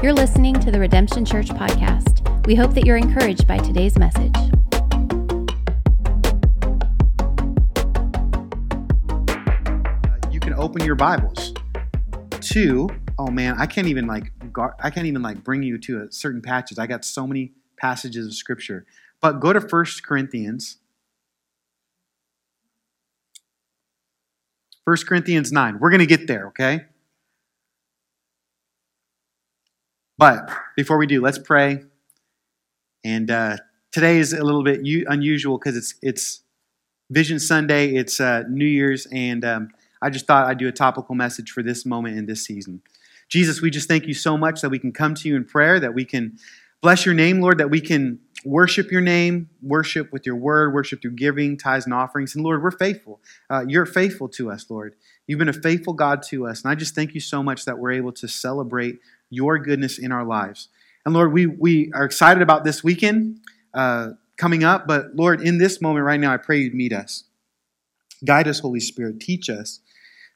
You're listening to the Redemption Church podcast. We hope that you're encouraged by today's message. You can open your Bibles to, I can't even bring you to a certain passage. I got so many passages of Scripture. But go to 1 Corinthians. 1 Corinthians 9. We're going to get there, okay? But before we do, let's pray. And today is a little bit unusual because it's Vision Sunday. It's New Year's, and I just thought I'd do a topical message for this moment in this season. Jesus, we just thank you so much that we can come to you in prayer, that we can bless your name, Lord, that we can worship your name, worship with your word, worship through giving, tithes, and offerings. And Lord, we're faithful. You're faithful to us, Lord. You've been a faithful God to us. And I just thank you so much that we're able to celebrate your goodness in our lives. And Lord, we are excited about this weekend coming up. But Lord, in this moment right now, I pray you'd meet us. Guide us, Holy Spirit. Teach us.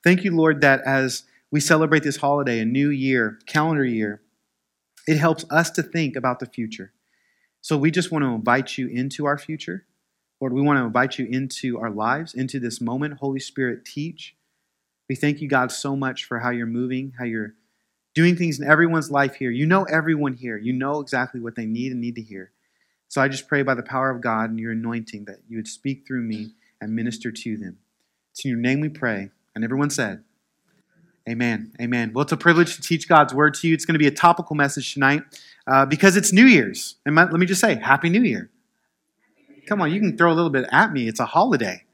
Thank you, Lord, that as we celebrate this holiday, a new year, calendar year, it helps us to think about the future. So we just want to invite you into our future. Lord, we want to invite you into our lives, into this moment. Holy Spirit, teach. We thank you, God, so much for how you're moving, how you're doing things in everyone's life here. You know everyone here. You know exactly what they need and need to hear. So I just pray by the power of God and your anointing that you would speak through me and minister to them. It's in your name we pray. And everyone said, amen. Amen. Well, it's a privilege to teach God's word to you. It's going to be a topical message tonight because it's New Year's. And let me just say, Happy New Year. Come on, you can throw a little bit at me. It's a holiday.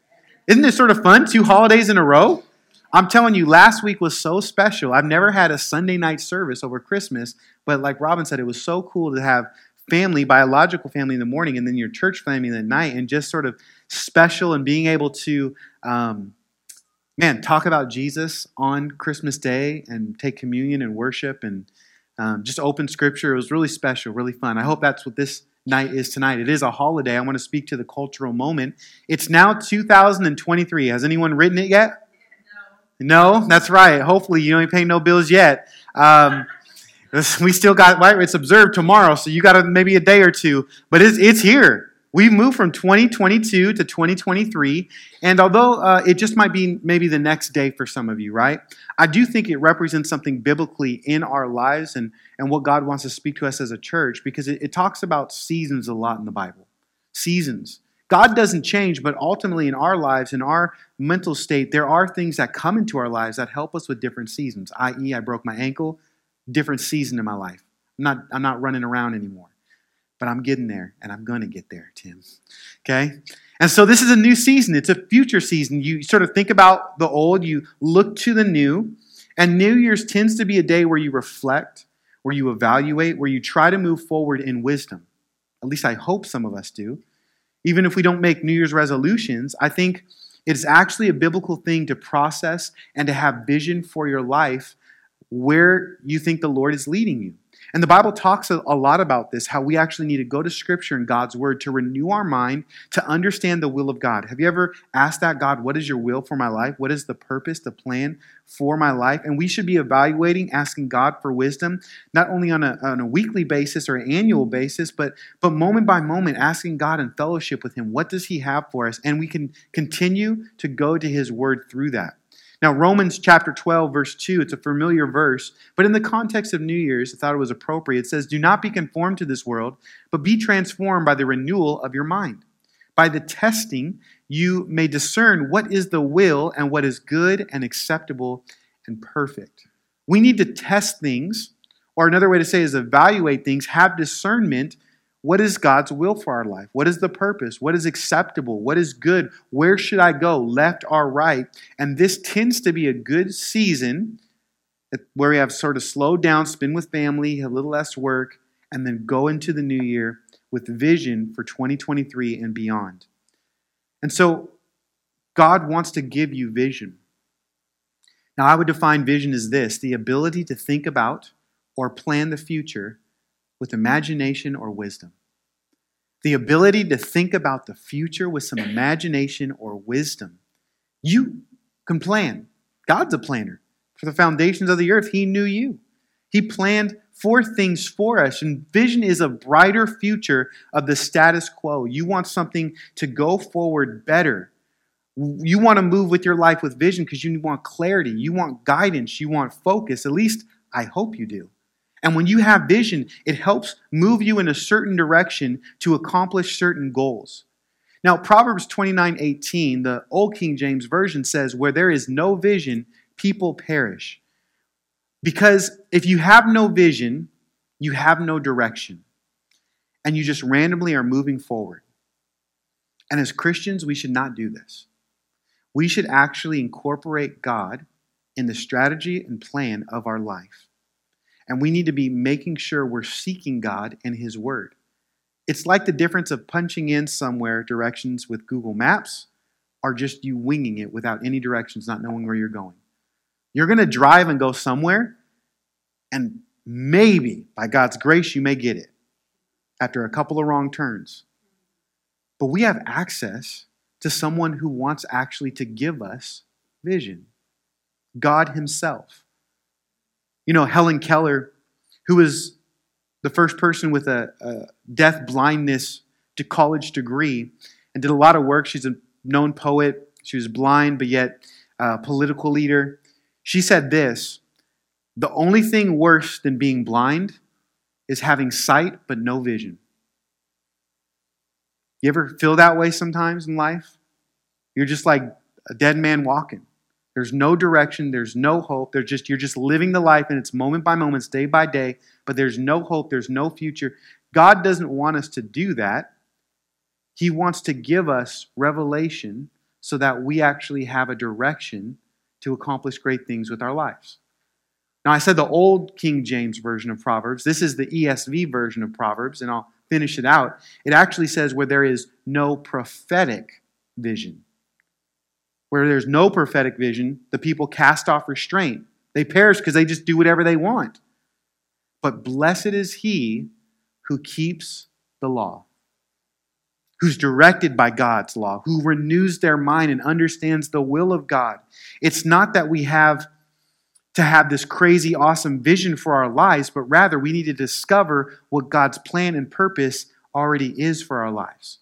Isn't this sort of fun? 2 holidays in a row? I'm telling you, last week was so special. I've never had a Sunday night service over Christmas, but like Robin said, it was so cool to have family, biological family in the morning, and then your church family in the night, and just sort of special and being able to talk about Jesus on Christmas Day and take communion and worship and just open Scripture. It was really special, really fun. I hope that's what this night is tonight. It is a holiday. I want to speak to the cultural moment. It's now 2023. Has anyone written it yet? No? That's right. Hopefully you ain't paying no bills yet. We still got, right, it's observed tomorrow, so you got maybe a day or two. But it's here. We moved from 2022 to 2023, and although it just might be maybe the next day for some of you, right? I do think it represents something biblically in our lives and what God wants to speak to us as a church, because it talks about seasons a lot in the Bible. Seasons. God doesn't change, but ultimately in our lives, in our mental state, there are things that come into our lives that help us with different seasons, i.e. I broke my ankle, different season in my life. I'm not running around anymore. But I'm getting there, and I'm going to get there, Tim. Okay? And so this is a new season. It's a future season. You sort of think about the old. You look to the new. And New Year's tends to be a day where you reflect, where you evaluate, where you try to move forward in wisdom. At least I hope some of us do. Even if we don't make New Year's resolutions, I think it's actually a biblical thing to process and to have vision for your life where you think the Lord is leading you. And the Bible talks a lot about this, how we actually need to go to Scripture and God's Word to renew our mind, to understand the will of God. Have you ever asked that, God, what is your will for my life? What is the purpose, the plan for my life? And we should be evaluating, asking God for wisdom, not only on a weekly basis or an annual basis, but moment by moment, asking God in fellowship with Him, what does He have for us? And we can continue to go to His Word through that. Now, Romans chapter 12, verse 2, it's a familiar verse, but in the context of New Year's, I thought it was appropriate. It says, do not be conformed to this world, but be transformed by the renewal of your mind. By the testing, you may discern what is the will and what is good and acceptable and perfect. We need to test things, or another way to say is evaluate things, have discernment. What is God's will for our life? What is the purpose? What is acceptable? What is good? Where should I go, left or right? And this tends to be a good season where we have sort of slowed down, spend with family, have a little less work, and then go into the new year with vision for 2023 and beyond. And so God wants to give you vision. Now, I would define vision as this, the ability to think about or plan the future with imagination or wisdom. The ability to think about the future with some imagination or wisdom. You can plan. God's a planner. For the foundations of the earth, He knew you. He planned forth things for us. And vision is a brighter future of the status quo. You want something to go forward better. You want to move with your life with vision because you want clarity. You want guidance. You want focus. At least I hope you do. And when you have vision, it helps move you in a certain direction to accomplish certain goals. Now, Proverbs 29:18, the Old King James Version says, where there is no vision, people perish. Because if you have no vision, you have no direction. And you just randomly are moving forward. And as Christians, we should not do this. We should actually incorporate God in the strategy and plan of our life. And we need to be making sure we're seeking God and His Word. It's like the difference of punching in somewhere directions with Google Maps or just you winging it without any directions, not knowing where you're going. You're going to drive and go somewhere, and maybe, by God's grace, you may get it after a couple of wrong turns. But we have access to someone who wants actually to give us vision, God Himself. You know, Helen Keller, who was the first person with a deaf blindness to college degree and did a lot of work. She's a known poet. She was blind, but yet a political leader. She said this, "The only thing worse than being blind is having sight but no vision." You ever feel that way sometimes in life? You're just like a dead man walking. There's no direction. There's no hope. You're just living the life, and it's moment by moment, day by day, but there's no hope. There's no future. God doesn't want us to do that. He wants to give us revelation so that we actually have a direction to accomplish great things with our lives. Now, I said the Old King James Version of Proverbs. This is the ESV version of Proverbs, and I'll finish it out. It actually says where there is no prophetic vision. Where there's no prophetic vision, the people cast off restraint. They perish because they just do whatever they want. But blessed is he who keeps the law, who's directed by God's law, who renews their mind and understands the will of God. It's not that we have to have this crazy, awesome vision for our lives, but rather we need to discover what God's plan and purpose already is for our lives.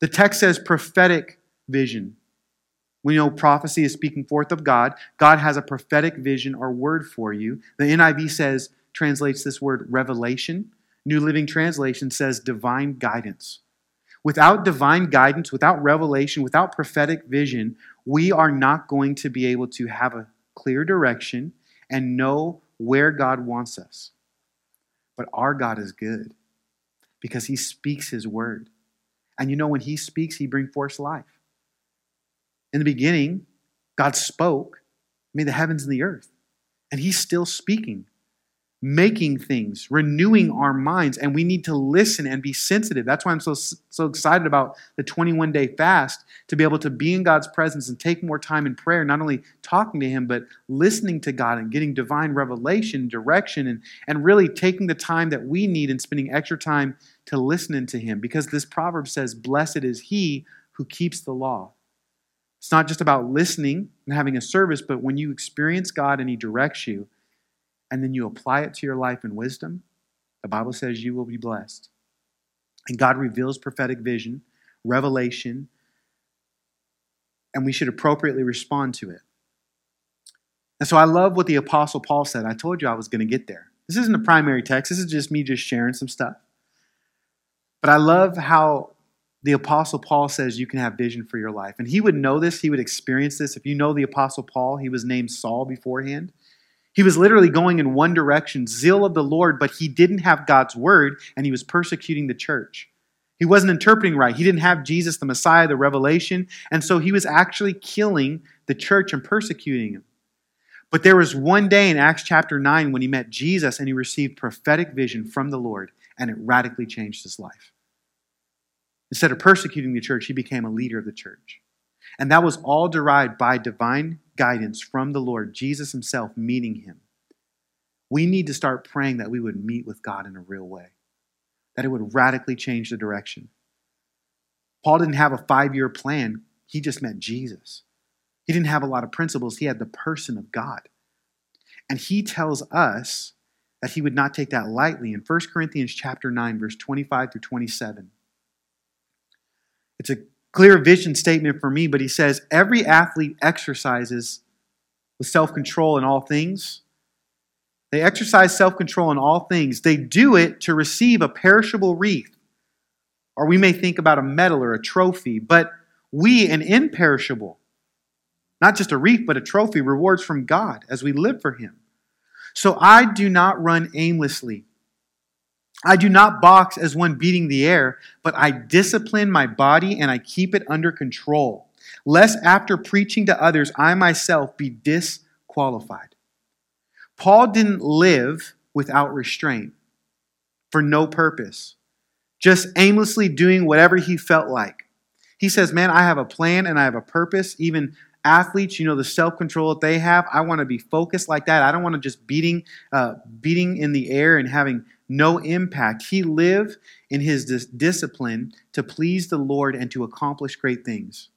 The text says prophetic vision. We know prophecy is speaking forth of God. God has a prophetic vision or word for you. The NIV translates this word revelation. New Living Translation says divine guidance. Without divine guidance, without revelation, without prophetic vision, we are not going to be able to have a clear direction and know where God wants us. But our God is good because He speaks His word. And you know, when He speaks, He brings forth life. In the beginning, God spoke, made the heavens and the earth. And He's still speaking, making things, renewing our minds. And we need to listen and be sensitive. That's why I'm so excited about the 21-day fast, to be able to be in God's presence and take more time in prayer, not only talking to Him, but listening to God and getting divine revelation, direction, and really taking the time that we need and spending extra time to listening to Him. Because this proverb says, blessed is he who keeps the law. It's not just about listening and having a service, but when you experience God and He directs you, and then you apply it to your life in wisdom, the Bible says you will be blessed. And God reveals prophetic vision, revelation, and we should appropriately respond to it. And so I love what the Apostle Paul said. I told you I was going to get there. This isn't a primary text. This is just me just sharing some stuff. But I love how the Apostle Paul says you can have vision for your life. And he would know this. He would experience this. If you know the Apostle Paul, he was named Saul beforehand. He was literally going in one direction, zeal of the Lord, but he didn't have God's word, and he was persecuting the church. He wasn't interpreting right. He didn't have Jesus, the Messiah, the revelation. And so he was actually killing the church and persecuting him. But there was one day in Acts chapter 9 when he met Jesus and he received prophetic vision from the Lord, and it radically changed his life. Instead of persecuting the church, he became a leader of the church. And that was all derived by divine guidance from the Lord, Jesus Himself meeting him. We need to start praying that we would meet with God in a real way, that it would radically change the direction. Paul didn't have a 5-year plan. He just met Jesus. He didn't have a lot of principles. He had the person of God. And he tells us that he would not take that lightly. In 1 Corinthians chapter 9, verse 25 through 27. It's a clear vision statement for me, but he says, every athlete exercises with self-control in all things. They exercise self-control in all things. They do it to receive a perishable wreath, or we may think about a medal or a trophy, but we an imperishable, not just a wreath, but a trophy, rewards from God as we live for him. So I do not run aimlessly. I do not box as one beating the air, but I discipline my body and I keep it under control, lest after preaching to others, I myself be disqualified. Paul didn't live without restraint for no purpose, just aimlessly doing whatever he felt like. He says, man, I have a plan and I have a purpose. Even athletes, you know, the self-control that they have, I want to be focused like that. I don't want to just beating in the air and having no impact. He lived in his discipline to please the Lord and to accomplish great things.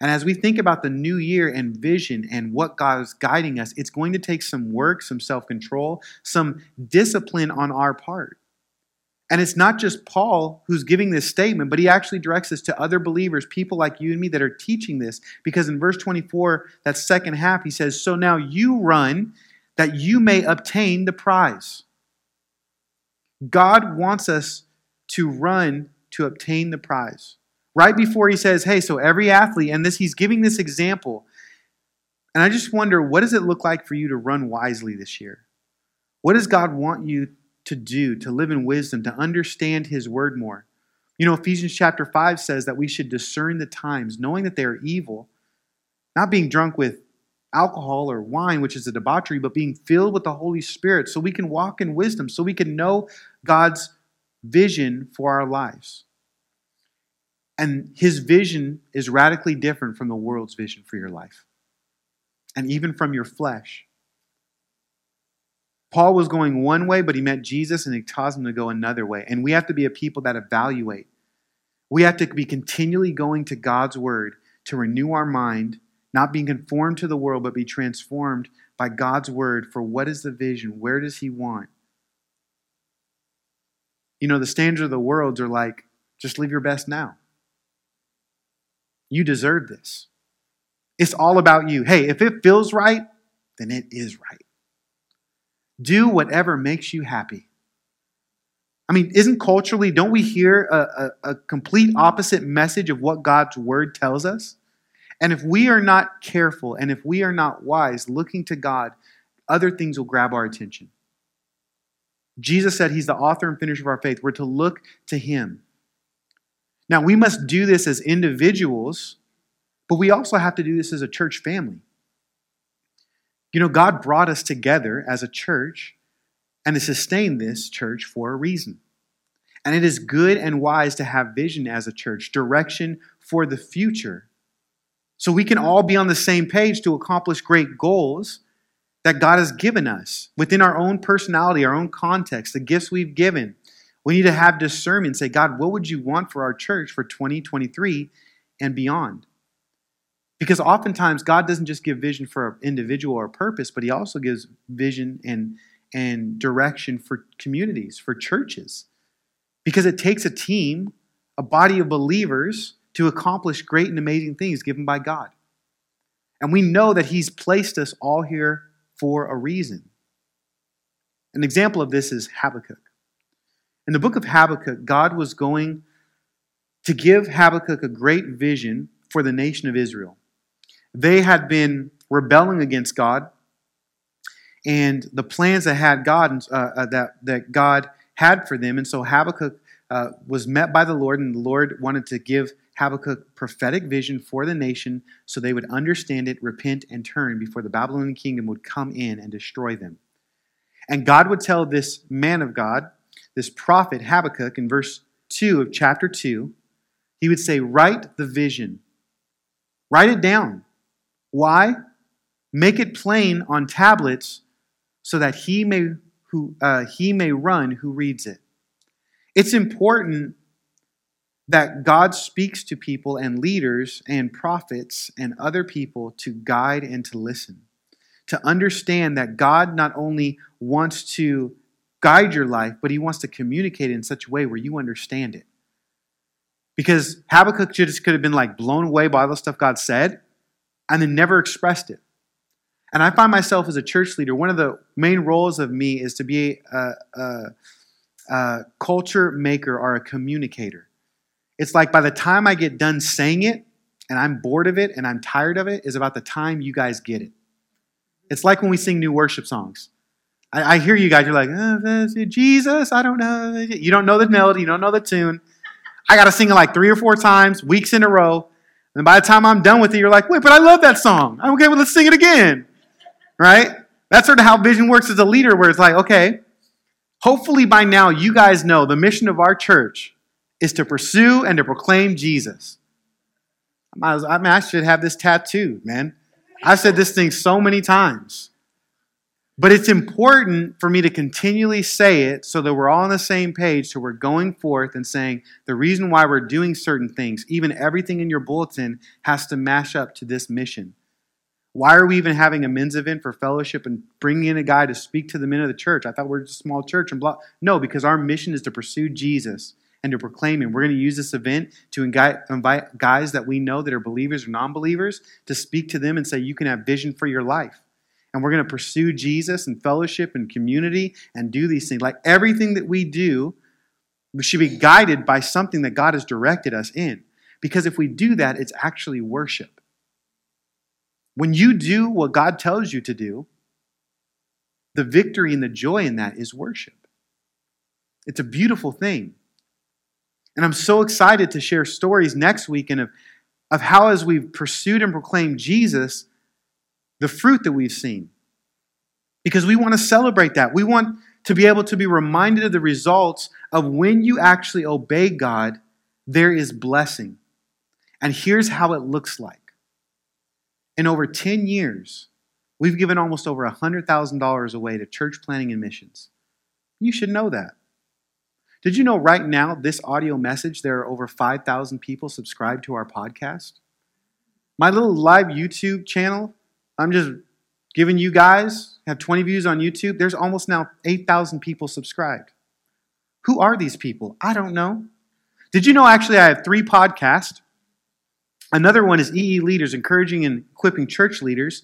And as we think about the new year and vision and what God is guiding us, it's going to take some work, some self-control, some discipline on our part. And it's not just Paul who's giving this statement, but he actually directs this to other believers, people like you and me that are teaching this. Because in verse 24, that second half, he says, so now you run that you may obtain the prize. God wants us to run to obtain the prize. Right before he says, hey, so every athlete, and this, he's giving this example. And I just wonder, what does it look like for you to run wisely this year? What does God want you to do, to live in wisdom, to understand his word more? You know, Ephesians chapter 5 says that we should discern the times, knowing that they are evil, not being drunk with alcohol or wine, which is a debauchery, but being filled with the Holy Spirit so we can walk in wisdom, so we can know God's vision for our lives. And his vision is radically different from the world's vision for your life and even from your flesh. Paul was going one way, but he met Jesus and he caused him to go another way. And we have to be a people that evaluate. We have to be continually going to God's word to renew our mind, not being conformed to the world, but be transformed by God's word for what is the vision? Where does he want? You know, the standards of the world are like, just live your best now. You deserve this. It's all about you. Hey, if it feels right, then it is right. Do whatever makes you happy. I mean, isn't culturally, don't we hear a complete opposite message of what God's word tells us? And if we are not careful and if we are not wise, looking to God, other things will grab our attention. Jesus said he's the author and finisher of our faith. We're to look to him. Now, we must do this as individuals, but we also have to do this as a church family. You know, God brought us together as a church and to sustain this church for a reason. And it is good and wise to have vision as a church, direction for the future, so we can all be on the same page to accomplish great goals that God has given us within our own personality, our own context, the gifts we've given. We need to have discernment and say, God, what would you want for our church for 2023 and beyond? Because oftentimes God doesn't just give vision for an individual or a purpose, but he also gives vision and direction for communities, for churches. Because it takes a team, a body of believers, to accomplish great and amazing things given by God. And we know that he's placed us all here for a reason. An example of this is Habakkuk. In the book of Habakkuk, God was going to give Habakkuk a great vision for the nation of Israel. They had been rebelling against God, and the plans that God had for them. And so Habakkuk was met by the Lord, and the Lord wanted to give Habakkuk prophetic vision for the nation so they would understand it, repent, and turn before the Babylonian kingdom would come in and destroy them. And God would tell this man of God, this prophet Habakkuk, in verse 2 of chapter 2, he would say, write the vision. Write it down. Why? Make it plain on tablets so that he may run who reads it. It's important that God speaks to people and leaders and prophets and other people to guide and to listen, to understand that God not only wants to guide your life, but he wants to communicate it in such a way where you understand it. Because Habakkuk just could have been like blown away by all the stuff God said and then never expressed it. And I find myself as a church leader, one of the main roles of me is to be a culture maker or a communicator. It's like by the time I get done saying it and I'm bored of it and I'm tired of it is about the time you guys get it. It's like when we sing new worship songs. I hear you guys, you're like, Jesus, I don't know. You don't know the melody, you don't know the tune. I got to sing it like 3 or 4 times, weeks in a row. And by the time I'm done with it, you're like, wait, but I love that song. Okay, well, let's sing it again. Right? That's sort of how vision works as a leader, where it's like, okay, hopefully by now you guys know the mission of our church is to pursue and to proclaim Jesus. I should have this tattooed, man. I've said this thing so many times. But it's important for me to continually say it so that we're all on the same page, so we're going forth and saying the reason why we're doing certain things, even everything in your bulletin has to mash up to this mission. Why are we even having a men's event for fellowship and bringing in a guy to speak to the men of the church? I thought we were just a small church and blah. No, because our mission is to pursue Jesus and to proclaim him. We're going to use this event to invite guys that we know that are believers or non-believers to speak to them and say you can have vision for your life. And we're going to pursue Jesus and fellowship and community and do these things. Like everything that we do, we should be guided by something that God has directed us in. Because if we do that, it's actually worship. When you do what God tells you to do, the victory and the joy in that is worship. It's a beautiful thing. And I'm so excited to share stories next week and of how as we've pursued and proclaimed Jesus, the fruit that we've seen. Because we want to celebrate that. We want to be able to be reminded of the results of when you actually obey God, there is blessing. And here's how it looks like. In over 10 years, we've given almost over $100,000 away to church planting and missions. You should know that. Did you know right now, this audio message, there are over 5,000 people subscribed to our podcast? My little live YouTube channel, I'm just giving you guys, have 20 views on YouTube. There's almost now 8,000 people subscribed. Who are these people? I don't know. Did you know actually I have 3 podcasts? Another one is EE Leaders, encouraging and equipping church leaders.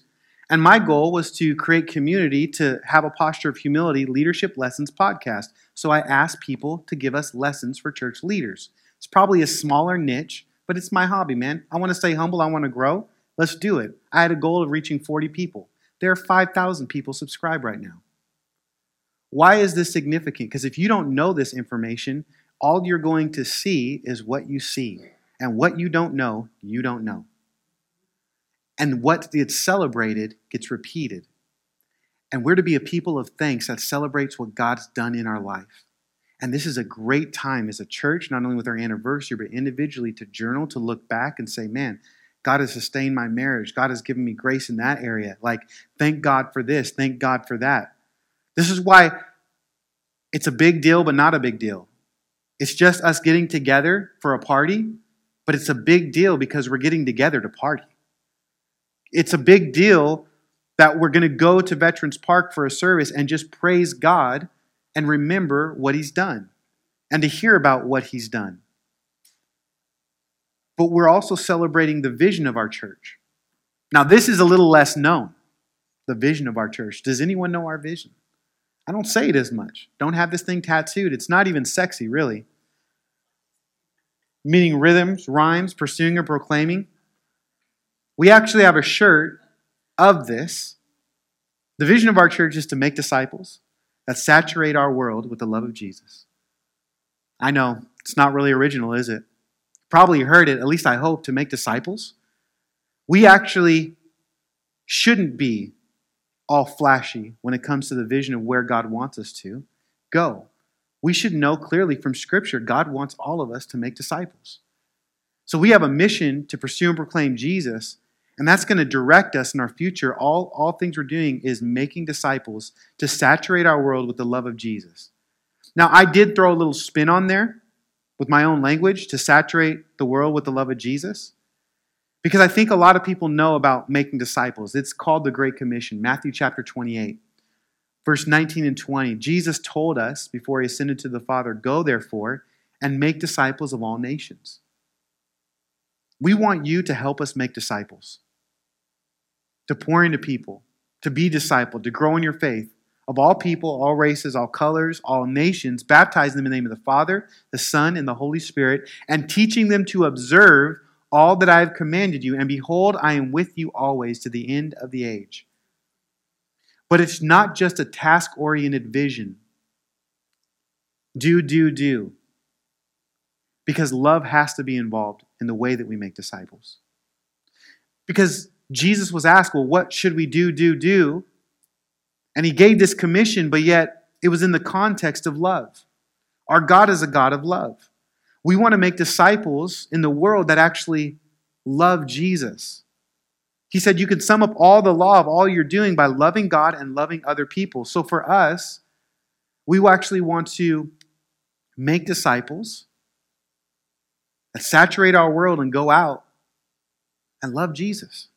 And my goal was to create community to have a posture of humility, leadership lessons podcast. So I asked people to give us lessons for church leaders. It's probably a smaller niche, but it's my hobby, man. I want to stay humble. I want to grow. Let's do it. I had a goal of reaching 40 people. There are 5,000 people subscribed right now. Why is this significant? Because if you don't know this information, all you're going to see is what you see. And what you don't know, you don't know. And what gets celebrated gets repeated. And we're to be a people of thanks that celebrates what God's done in our life. And this is a great time as a church, not only with our anniversary, but individually to journal, to look back and say, man, God has sustained my marriage. God has given me grace in that area. Like, thank God for this. Thank God for that. This is why it's a big deal, but not a big deal. It's just us getting together for a party, but it's a big deal because we're getting together to party. It's a big deal that we're going to go to Veterans Park for a service and just praise God and remember what he's done and to hear about what he's done. But we're also celebrating the vision of our church. Now, this is a little less known, the vision of our church. Does anyone know our vision? I don't say it as much. Don't have this thing tattooed. It's not even sexy, really. Meaning rhythms, rhymes, pursuing or proclaiming. We actually have a shirt of this. The vision of our church is to make disciples that saturate our world with the love of Jesus. I know, it's not really original, is it? Probably heard it, at least I hope, to make disciples. We actually shouldn't be all flashy when it comes to the vision of where God wants us to go. We should know clearly from Scripture, God wants all of us to make disciples. So we have a mission to pursue and proclaim Jesus, and that's going to direct us in our future. All things we're doing is making disciples to saturate our world with the love of Jesus. Now, I did throw a little spin on there with my own language, to saturate the world with the love of Jesus? Because I think a lot of people know about making disciples. It's called the Great Commission, Matthew chapter 28. Verse 19 and 20, Jesus told us before he ascended to the Father, "Go therefore and make disciples of all nations." We want you to help us make disciples, to pour into people, to be discipled, to grow in your faith of all people, all races, all colors, all nations, baptizing them in the name of the Father, the Son, and the Holy Spirit, and teaching them to observe all that I have commanded you. And behold, I am with you always to the end of the age. But it's not just a task-oriented vision. Do. Because love has to be involved in the way that we make disciples. Because Jesus was asked, well, what should we do? And he gave this commission, but yet it was in the context of love. Our God is a God of love. We want to make disciples in the world that actually love Jesus. He said you can sum up all the law of all you're doing by loving God and loving other people. So for us, we actually want to make disciples that saturate our world and go out and love Jesus.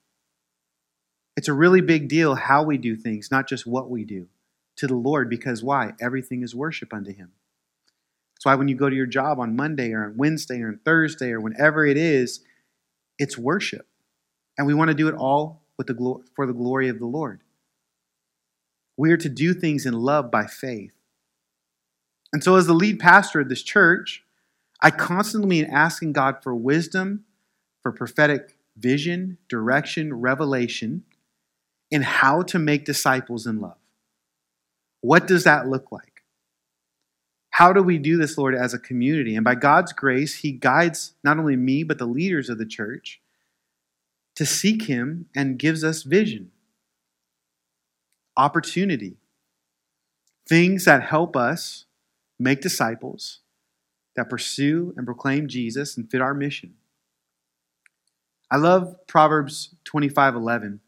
It's a really big deal how we do things, not just what we do, to the Lord, because why? Everything is worship unto him. That's why when you go to your job on Monday or on Wednesday or on Thursday or whenever it is, it's worship. And we want to do it all with for the glory of the Lord. We are to do things in love by faith. And so as the lead pastor of this church, I constantly am asking God for wisdom, for prophetic vision, direction, revelation, in how to make disciples in love. What does that look like? How do we do this, Lord, as a community? And by God's grace, he guides not only me, but the leaders of the church to seek him and gives us vision, opportunity, things that help us make disciples that pursue and proclaim Jesus and fit our mission. I love Proverbs 25:11.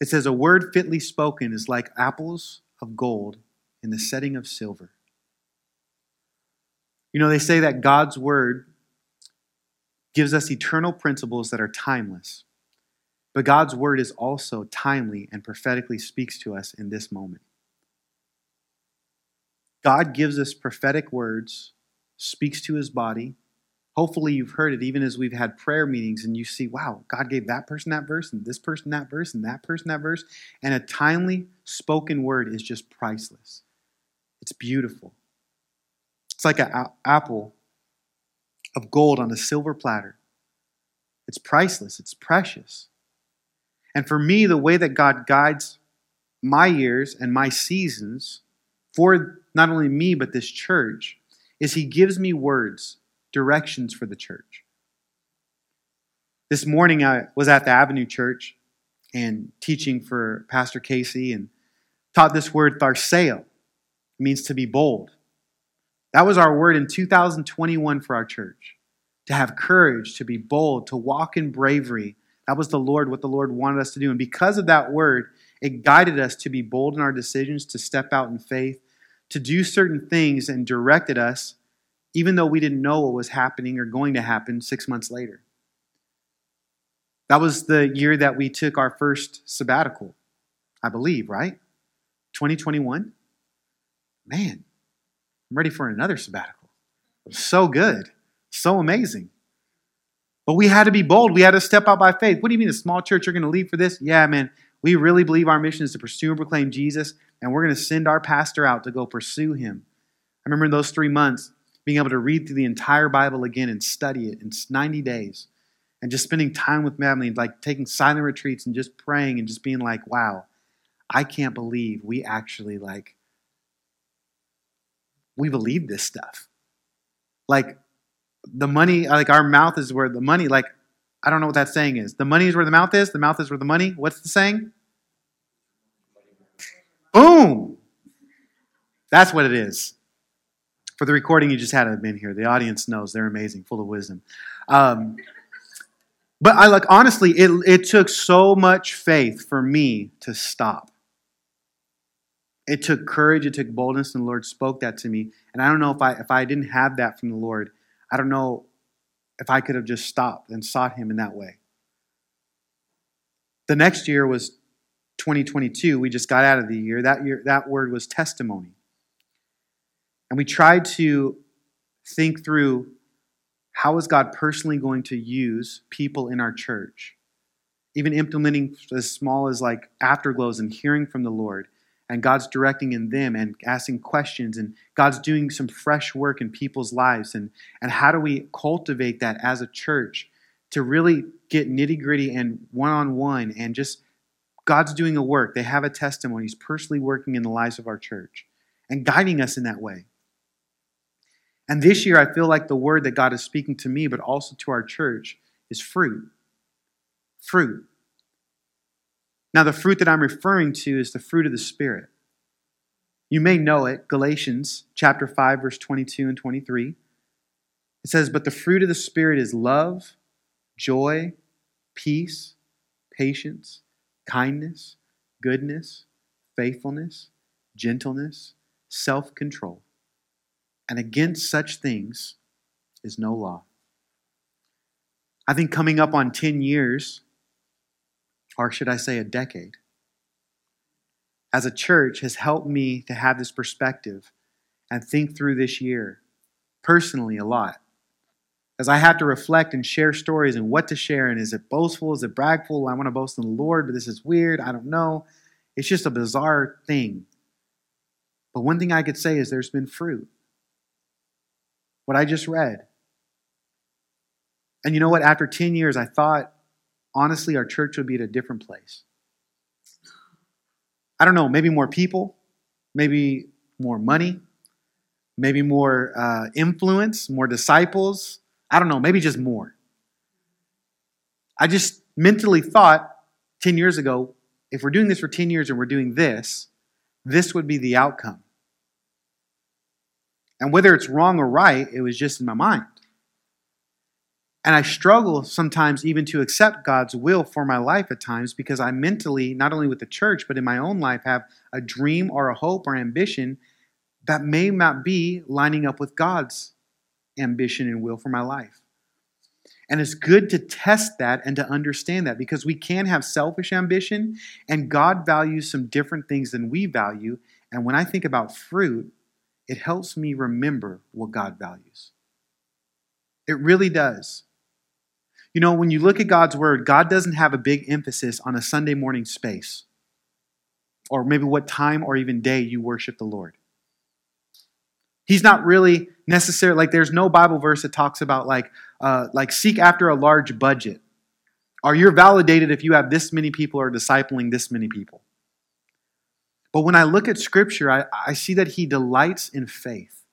It says, "A word fitly spoken is like apples of gold in the setting of silver." You know, they say that God's word gives us eternal principles that are timeless. But God's word is also timely and prophetically speaks to us in this moment. God gives us prophetic words, speaks to his body. Hopefully you've heard it even as we've had prayer meetings and you see, wow, God gave that person that verse and this person that verse and that person that verse. And a timely spoken word is just priceless. It's beautiful. It's like an apple of gold on a silver platter. It's priceless. It's precious. And for me, the way that God guides my years and my seasons for not only me, but this church, is he gives me words, directions for the church. This morning, I was at the Avenue Church and teaching for Pastor Casey and taught this word tharseo. It means to be bold. That was our word in 2021 for our church, to have courage, to be bold, to walk in bravery. That was the Lord, what the Lord wanted us to do. And because of that word, it guided us to be bold in our decisions, to step out in faith, to do certain things, and directed us, even though we didn't know what was happening or going to happen 6 months later. That was the year that we took our first sabbatical, I believe, right? 2021? Man, I'm ready for another sabbatical. It was so good, so amazing. But we had to be bold. We had to step out by faith. What do you mean, a small church, you're going to leave for this? Yeah, man, we really believe our mission is to pursue and proclaim Jesus, and we're going to send our pastor out to go pursue him. I remember in those 3 months, being able to read through the entire Bible again and study it in 90 days and just spending time with Madeline, like taking silent retreats and just praying and just being like, wow, I can't believe we actually we believe this stuff. Like the money, like our mouth is where the money, like, I don't know what that saying is. The money is where the mouth is where the money. What's the saying? Boom! That's what it is. For the recording, you just had to have been here. The audience knows they're amazing, full of wisdom. But I like honestly, it took so much faith for me to stop. It took courage, it took boldness, and the Lord spoke that to me. And I don't know if I didn't have that from the Lord, I don't know if I could have just stopped and sought him in that way. The next year was 2022, we just got out of the year, that word was testimony. And we tried to think through, how is God personally going to use people in our church? Even implementing as small as like afterglows and hearing from the Lord, and God's directing in them and asking questions, and God's doing some fresh work in people's lives. And how do we cultivate that as a church to really get nitty-gritty and one-on-one, and just God's doing a work. They have a testimony. He's personally working in the lives of our church and guiding us in that way. And this year, I feel like the word that God is speaking to me, but also to our church, is fruit. Fruit. Now, the fruit that I'm referring to is the fruit of the Spirit. You may know it, Galatians chapter 5, verse 22 and 23. It says, but the fruit of the Spirit is love, joy, peace, patience, kindness, goodness, faithfulness, gentleness, self-control. And against such things is no law. I think coming up on 10 years, or should I say a decade, as a church has helped me to have this perspective and think through this year personally a lot. As I have to reflect and share stories and what to share, and is it boastful, is it bragful? I want to boast in the Lord, but this is weird, I don't know. It's just a bizarre thing. But one thing I could say is there's been fruit. What I just read. And you know what? After 10 years, I thought, honestly, our church would be at a different place. I don't know, maybe more people, maybe more money, maybe more influence, more disciples. I don't know, maybe just more. I just mentally thought 10 years ago, if we're doing this for 10 years and we're doing this, this would be the outcome. And whether it's wrong or right, it was just in my mind. And I struggle sometimes even to accept God's will for my life at times, because I mentally, not only with the church, but in my own life, have a dream or a hope or ambition that may not be lining up with God's ambition and will for my life. And it's good to test that and to understand that, because we can have selfish ambition, and God values some different things than we value. And when I think about fruit, it helps me remember what God values. It really does. You know, when you look at God's word, God doesn't have a big emphasis on a Sunday morning space, or maybe what time or even day you worship the Lord. He's not really necessary. Like, there's no Bible verse that talks about like seek after a large budget, or you're validated if you have this many people or discipling this many people. But when I look at Scripture, I see that He delights in faith.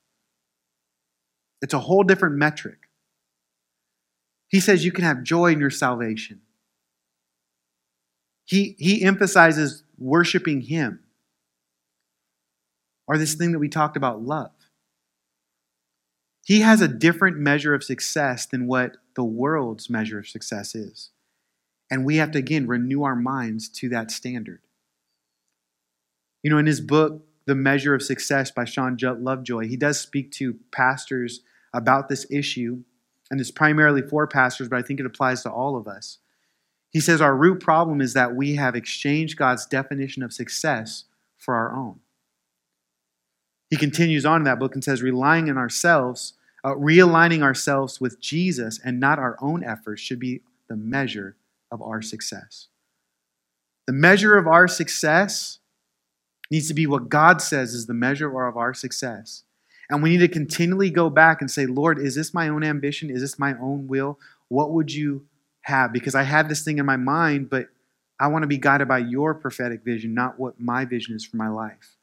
It's a whole different metric. He says you can have joy in your salvation. He emphasizes worshiping Him. Or this thing that we talked about, love. He has a different measure of success than what the world's measure of success is. And we have to, again, renew our minds to that standard. You know, in his book, The Measure of Success by Sean Lovejoy, he does speak to pastors about this issue. And it's primarily for pastors, but I think it applies to all of us. He says our root problem is that we have exchanged God's definition of success for our own. He continues on in that book and says, realigning ourselves with Jesus and not our own efforts should be the measure of our success. The measure of our success needs to be what God says is the measure of our success. And we need to continually go back and say, Lord, is this my own ambition? Is this my own will? What would you have? Because I had this thing in my mind, but I want to be guided by your prophetic vision, not what my vision is for my life.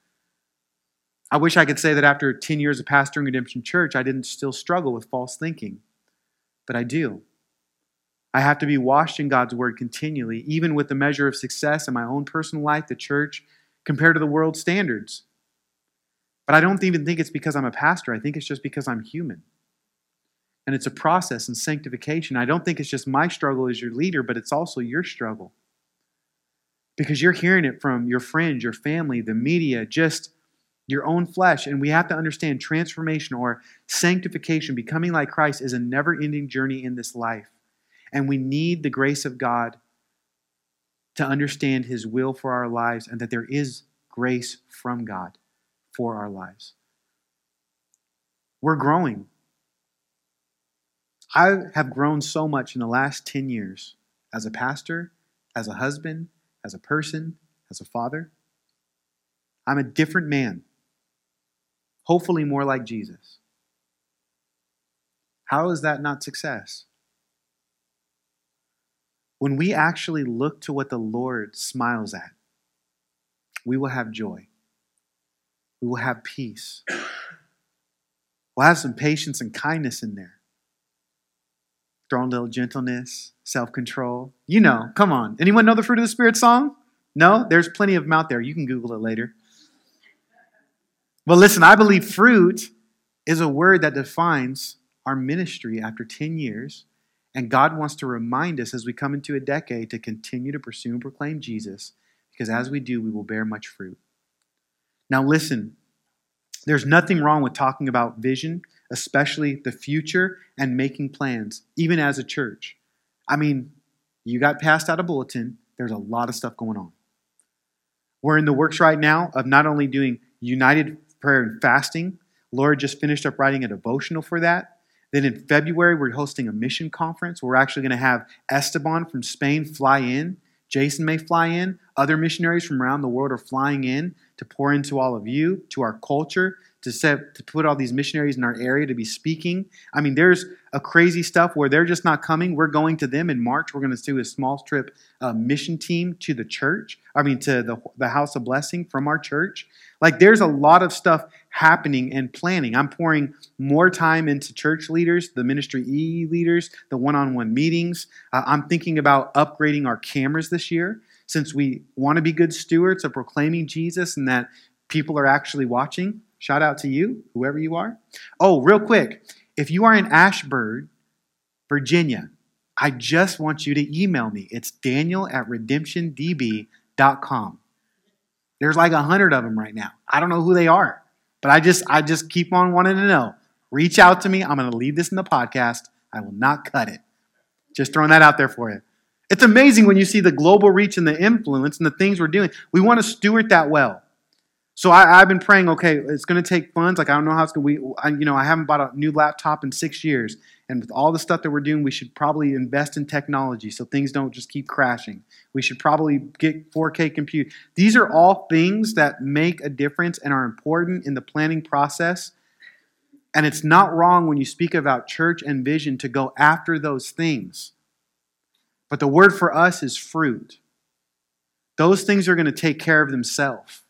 I wish I could say that after 10 years of pastoring Redemption Church, I didn't still struggle with false thinking, but I do. I have to be washed in God's word continually, even with the measure of success in my own personal life, the church, compared to the world's standards. But I don't even think it's because I'm a pastor. I think it's just because I'm human. And it's a process and sanctification. I don't think it's just my struggle as your leader, but it's also your struggle. Because you're hearing it from your friends, your family, the media, just your own flesh. And we have to understand transformation or sanctification, becoming like Christ, is a never-ending journey in this life. And we need the grace of God to understand his will for our lives and that there is grace from God for our lives. We're growing. I have grown so much in the last 10 years as a pastor, as a husband, as a person, as a father. I'm a different man, hopefully more like Jesus. How is that not success? When we actually look to what the Lord smiles at, we will have joy. We will have peace. We'll have some patience and kindness in there. Throw a little gentleness, self-control. You know, come on. Anyone know the Fruit of the Spirit song? No? There's plenty of them out there. You can Google it later. But listen, I believe fruit is a word that defines our ministry after 10 years. And God wants to remind us as we come into a decade to continue to pursue and proclaim Jesus. Because as we do, we will bear much fruit. Now listen, there's nothing wrong with talking about vision, especially the future, and making plans, even as a church. I mean, you got passed out a bulletin. There's a lot of stuff going on. We're in the works right now of not only doing united prayer and fasting. Laura just finished up writing a devotional for that. Then in February, we're hosting a mission conference. We're actually going to have Esteban from Spain fly in. Jason may fly in. Other missionaries from around the world are flying in to pour into all of you, to our culture, to put all these missionaries in our area to be speaking. I mean, there's a crazy stuff where they're just not coming. We're going to them in March. We're going to do a small trip mission team to the church. I mean, to the House of Blessing from our church. Like, there's a lot of stuff happening and planning. I'm pouring more time into church leaders, the ministry EE leaders, the one-on-one meetings. I'm thinking about upgrading our cameras this year since we want to be good stewards of proclaiming Jesus and that people are actually watching. Shout out to you, whoever you are. Oh, real quick, if you are in Ashburn, Virginia, I just want you to email me. It's daniel@redemptiondb.com. There's like 100 of them right now. I don't know who they are, but I just keep on wanting to know. Reach out to me. I'm going to leave this in the podcast. I will not cut it. Just throwing that out there for you. It's amazing when you see the global reach and the influence and the things we're doing. We want to steward that well. So I've been praying, okay, it's going to take funds. Like, I don't know how it's going to be. I haven't bought a new laptop in 6 years. And with all the stuff that we're doing, we should probably invest in technology so things don't just keep crashing. We should probably get 4K compute. These are all things that make a difference and are important in the planning process. And it's not wrong when you speak about church and vision to go after those things. But the word for us is fruit. Those things are going to take care of themselves.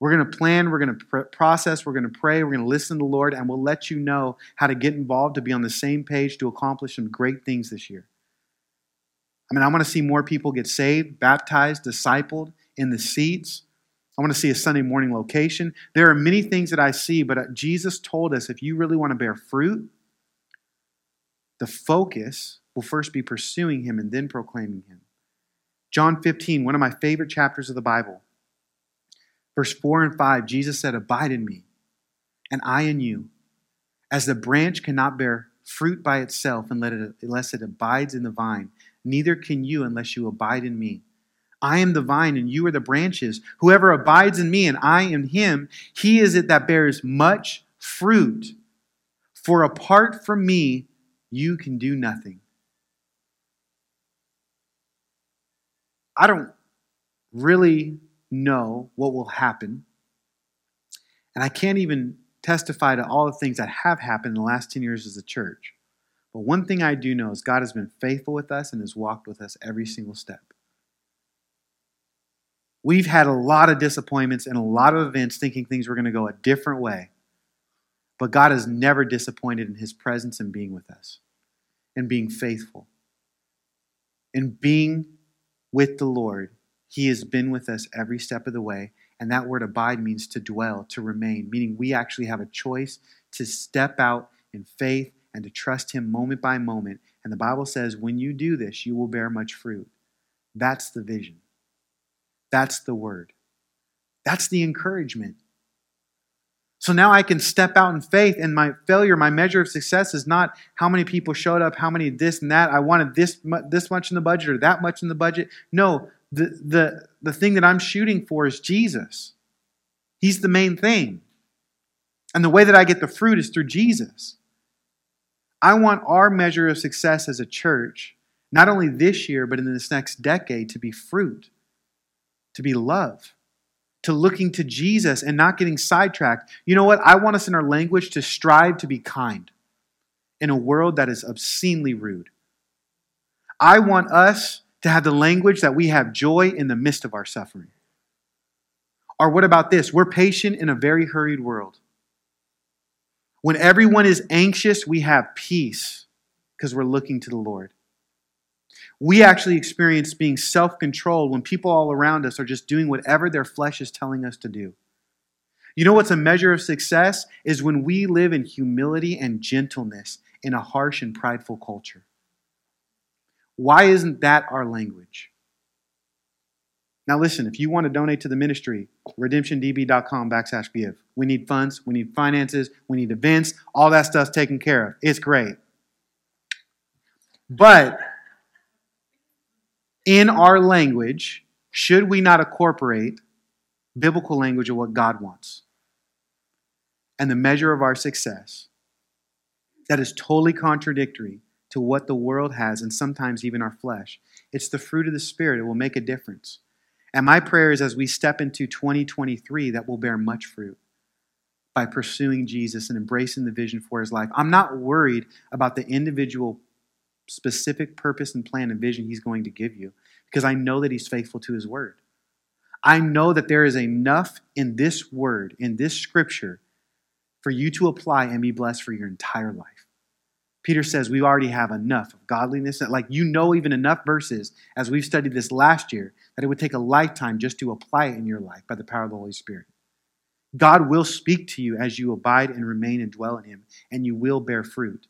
We're going to plan, we're going to process, we're going to pray, we're going to listen to the Lord, and we'll let you know how to get involved, to be on the same page, to accomplish some great things this year. I mean, I want to see more people get saved, baptized, discipled in the seats. I want to see a Sunday morning location. There are many things that I see, but Jesus told us if you really want to bear fruit, the focus will first be pursuing him and then proclaiming him. John 15, one of my favorite chapters of the Bible. Verse 4 and 5, Jesus said, "Abide in me, and I in you. As the branch cannot bear fruit by itself unless it abides in the vine, neither can you unless you abide in me. I am the vine, and you are the branches. Whoever abides in me, and I in him, he is it that bears much fruit. For apart from me, you can do nothing." I don't really know what will happen. And I can't even testify to all the things that have happened in the last 10 years as a church. But one thing I do know is God has been faithful with us and has walked with us every single step. We've had a lot of disappointments and a lot of events thinking things were going to go a different way. But God is never disappointed in his presence and being with us and being faithful and being with the Lord. He has been with us every step of the way. And that word abide means to dwell, to remain, meaning we actually have a choice to step out in faith and to trust him moment by moment. And the Bible says, when you do this, you will bear much fruit. That's the vision. That's the word. That's the encouragement. So now I can step out in faith, and my failure, my measure of success is not how many people showed up, how many this and that. I wanted this much in the budget or that much in the budget. No. The thing that I'm shooting for is Jesus. He's the main thing. And the way that I get the fruit is through Jesus. I want our measure of success as a church, not only this year, but in this next decade, to be fruit, to be love, to looking to Jesus and not getting sidetracked. You know what? I want us in our language to strive to be kind in a world that is obscenely rude. I want us to have the language that we have joy in the midst of our suffering. Or what about this? We're patient in a very hurried world. When everyone is anxious, we have peace because we're looking to the Lord. We actually experience being self-controlled when people all around us are just doing whatever their flesh is telling us to do. You know what's a measure of success? Is when we live in humility and gentleness in a harsh and prideful culture. Why isn't that our language? Now listen, if you want to donate to the ministry, redemptiondb.com/give. We need funds, we need finances, we need events, all that stuff's taken care of. It's great. But in our language, should we not incorporate biblical language of what God wants? And the measure of our success that is totally contradictory to what the world has, and sometimes even our flesh. It's the fruit of the Spirit. It will make a difference. And my prayer is as we step into 2023 that we'll bear much fruit by pursuing Jesus and embracing the vision for his life. I'm not worried about the individual specific purpose and plan and vision he's going to give you because I know that he's faithful to his word. I know that there is enough in this word, in this scripture, for you to apply and be blessed for your entire life. Peter says we already have enough of godliness. Like you know even enough verses as we've studied this last year that it would take a lifetime just to apply it in your life by the power of the Holy Spirit. God will speak to you as you abide and remain and dwell in him, and you will bear fruit.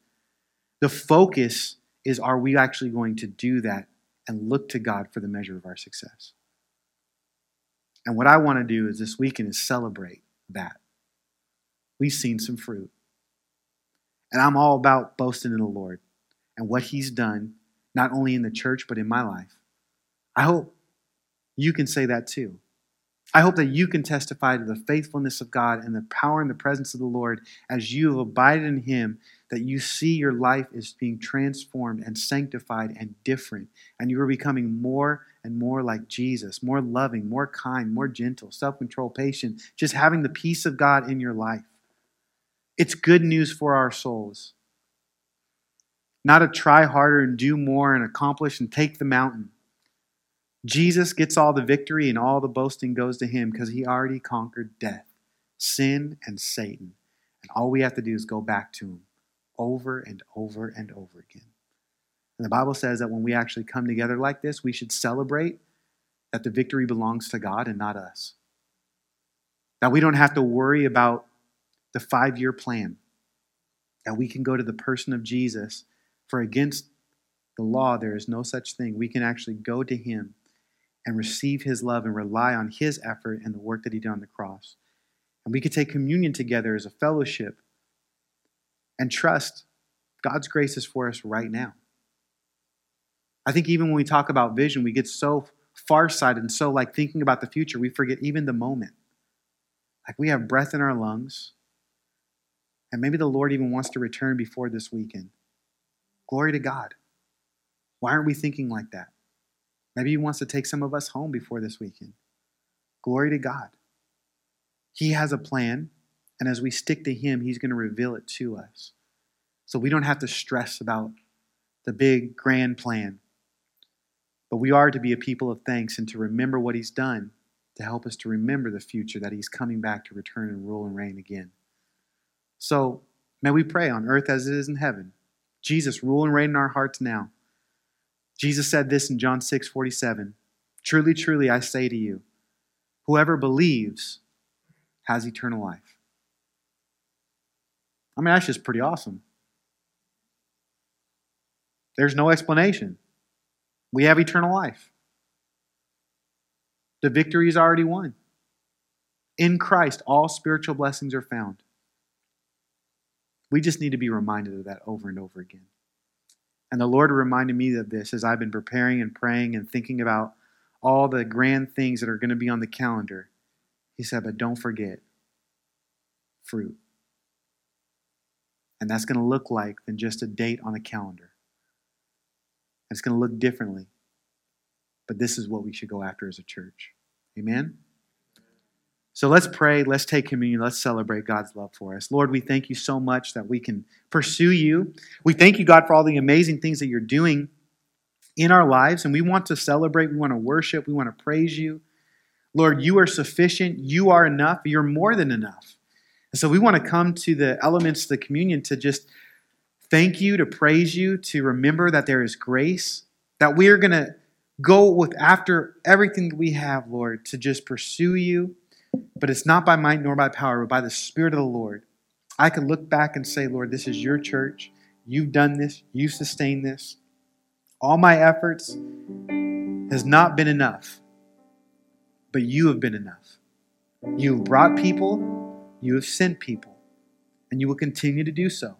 The focus is, are we actually going to do that and look to God for the measure of our success? And what I want to do is this weekend is celebrate that. We've seen some fruit. And I'm all about boasting in the Lord and what he's done, not only in the church, but in my life. I hope you can say that too. I hope that you can testify to the faithfulness of God and the power and the presence of the Lord as you have abided in him, that you see your life is being transformed and sanctified and different, and you are becoming more and more like Jesus, more loving, more kind, more gentle, self-controlled, patient, just having the peace of God in your life. It's good news for our souls. Not a try harder and do more and accomplish and take the mountain. Jesus gets all the victory and all the boasting goes to him because he already conquered death, sin, and Satan. And all we have to do is go back to him over and over and over again. And the Bible says that when we actually come together like this, we should celebrate that the victory belongs to God and not us. That we don't have to worry about the 5-year plan, that we can go to the person of Jesus, for against the law, there is no such thing. We can actually go to him and receive his love and rely on his effort and the work that he did on the cross. And we could take communion together as a fellowship and trust God's grace is for us right now. I think even when we talk about vision, we get so farsighted and so like thinking about the future, we forget even the moment. Like we have breath in our lungs. And maybe the Lord even wants to return before this weekend. Glory to God. Why aren't we thinking like that? Maybe he wants to take some of us home before this weekend. Glory to God. He has a plan, and as we stick to him, he's going to reveal it to us. So we don't have to stress about the big, grand plan. But we are to be a people of thanks and to remember what he's done to help us to remember the future, that he's coming back to return and rule and reign again. So may we pray on earth as it is in heaven. Jesus, rule and reign in our hearts now. Jesus said this in John 6:47. Truly, truly, I say to you, whoever believes has eternal life. I mean, that's just pretty awesome. There's no explanation. We have eternal life. The victory is already won. In Christ, all spiritual blessings are found. We just need to be reminded of that over and over again. And the Lord reminded me of this as I've been preparing and praying and thinking about all the grand things that are going to be on the calendar. He said, but don't forget fruit. And that's going to look like than just a date on a calendar. It's going to look differently. But this is what we should go after as a church. Amen? So let's pray. Let's take communion. Let's celebrate God's love for us. Lord, we thank you so much that we can pursue you. We thank you, God, for all the amazing things that you're doing in our lives. And we want to celebrate. We want to worship. We want to praise you. Lord, you are sufficient. You are enough. You're more than enough. And so we want to come to the elements of the communion to just thank you, to praise you, to remember that there is grace, that we are going to go with after everything that we have, Lord, to just pursue you. But it's not by might nor by power, but by the Spirit of the Lord. I can look back and say, Lord, this is your church. You've done this. You've sustained this. All my efforts has not been enough, but you have been enough. You have brought people. You have sent people. And you will continue to do so.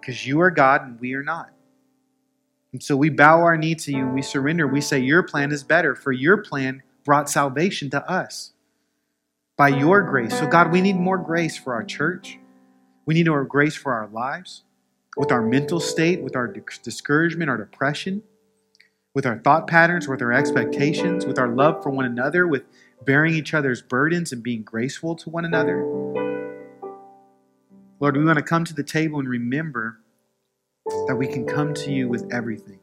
Because you are God and we are not. And so we bow our knee to you and we surrender. We say your plan is better, for your plan brought salvation to us by your grace. So God, we need more grace for our church. We need more grace for our lives, with our mental state, with our discouragement, our depression, with our thought patterns, with our expectations, with our love for one another, with bearing each other's burdens and being graceful to one another. Lord, we want to come to the table and remember that we can come to you with everything.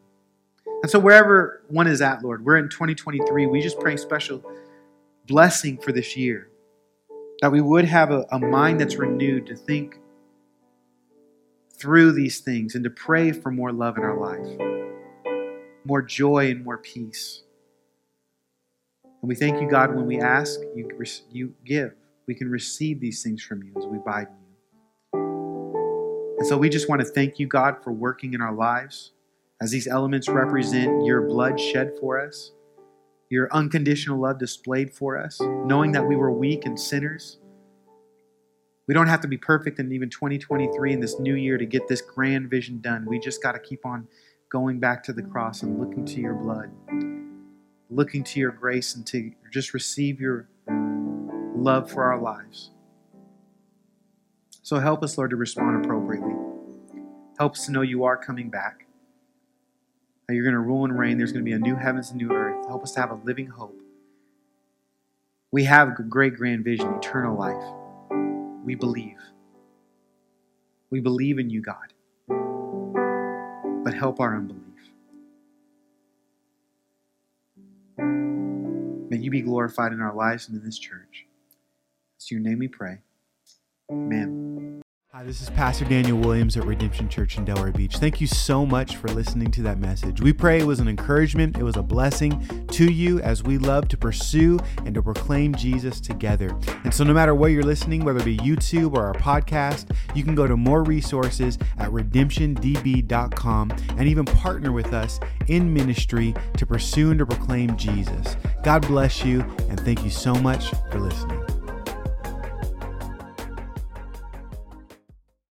And so wherever one is at, Lord, we're in 2023. We just pray special blessing for this year, that we would have a mind that's renewed to think through these things and to pray for more love in our life, more joy and more peace. And we thank you, God, when we ask, you give. We can receive these things from you as we abide in you. And so we just want to thank you, God, for working in our lives, as these elements represent your blood shed for us, your unconditional love displayed for us, knowing that we were weak and sinners. We don't have to be perfect in even 2023 in this new year to get this grand vision done. We just got to keep on going back to the cross and looking to your blood, looking to your grace, and to just receive your love for our lives. So help us, Lord, to respond appropriately. Help us to know you are coming back. You're going to rule and reign. There's going to be a new heavens and new earth. Help us to have a living hope. We have a great grand vision, eternal life. We believe. We believe in you, God. But help our unbelief. May you be glorified in our lives and in this church. It's your name we pray. Amen. Hi, this is Pastor Daniel Williams at Redemption Church in Delray Beach. Thank you so much for listening to that message. We pray it was an encouragement, it was a blessing to you as we love to pursue and to proclaim Jesus together. And so no matter where you're listening, whether it be YouTube or our podcast, you can go to more resources at redemptiondb.com and even partner with us in ministry to pursue and to proclaim Jesus. God bless you, and thank you so much for listening.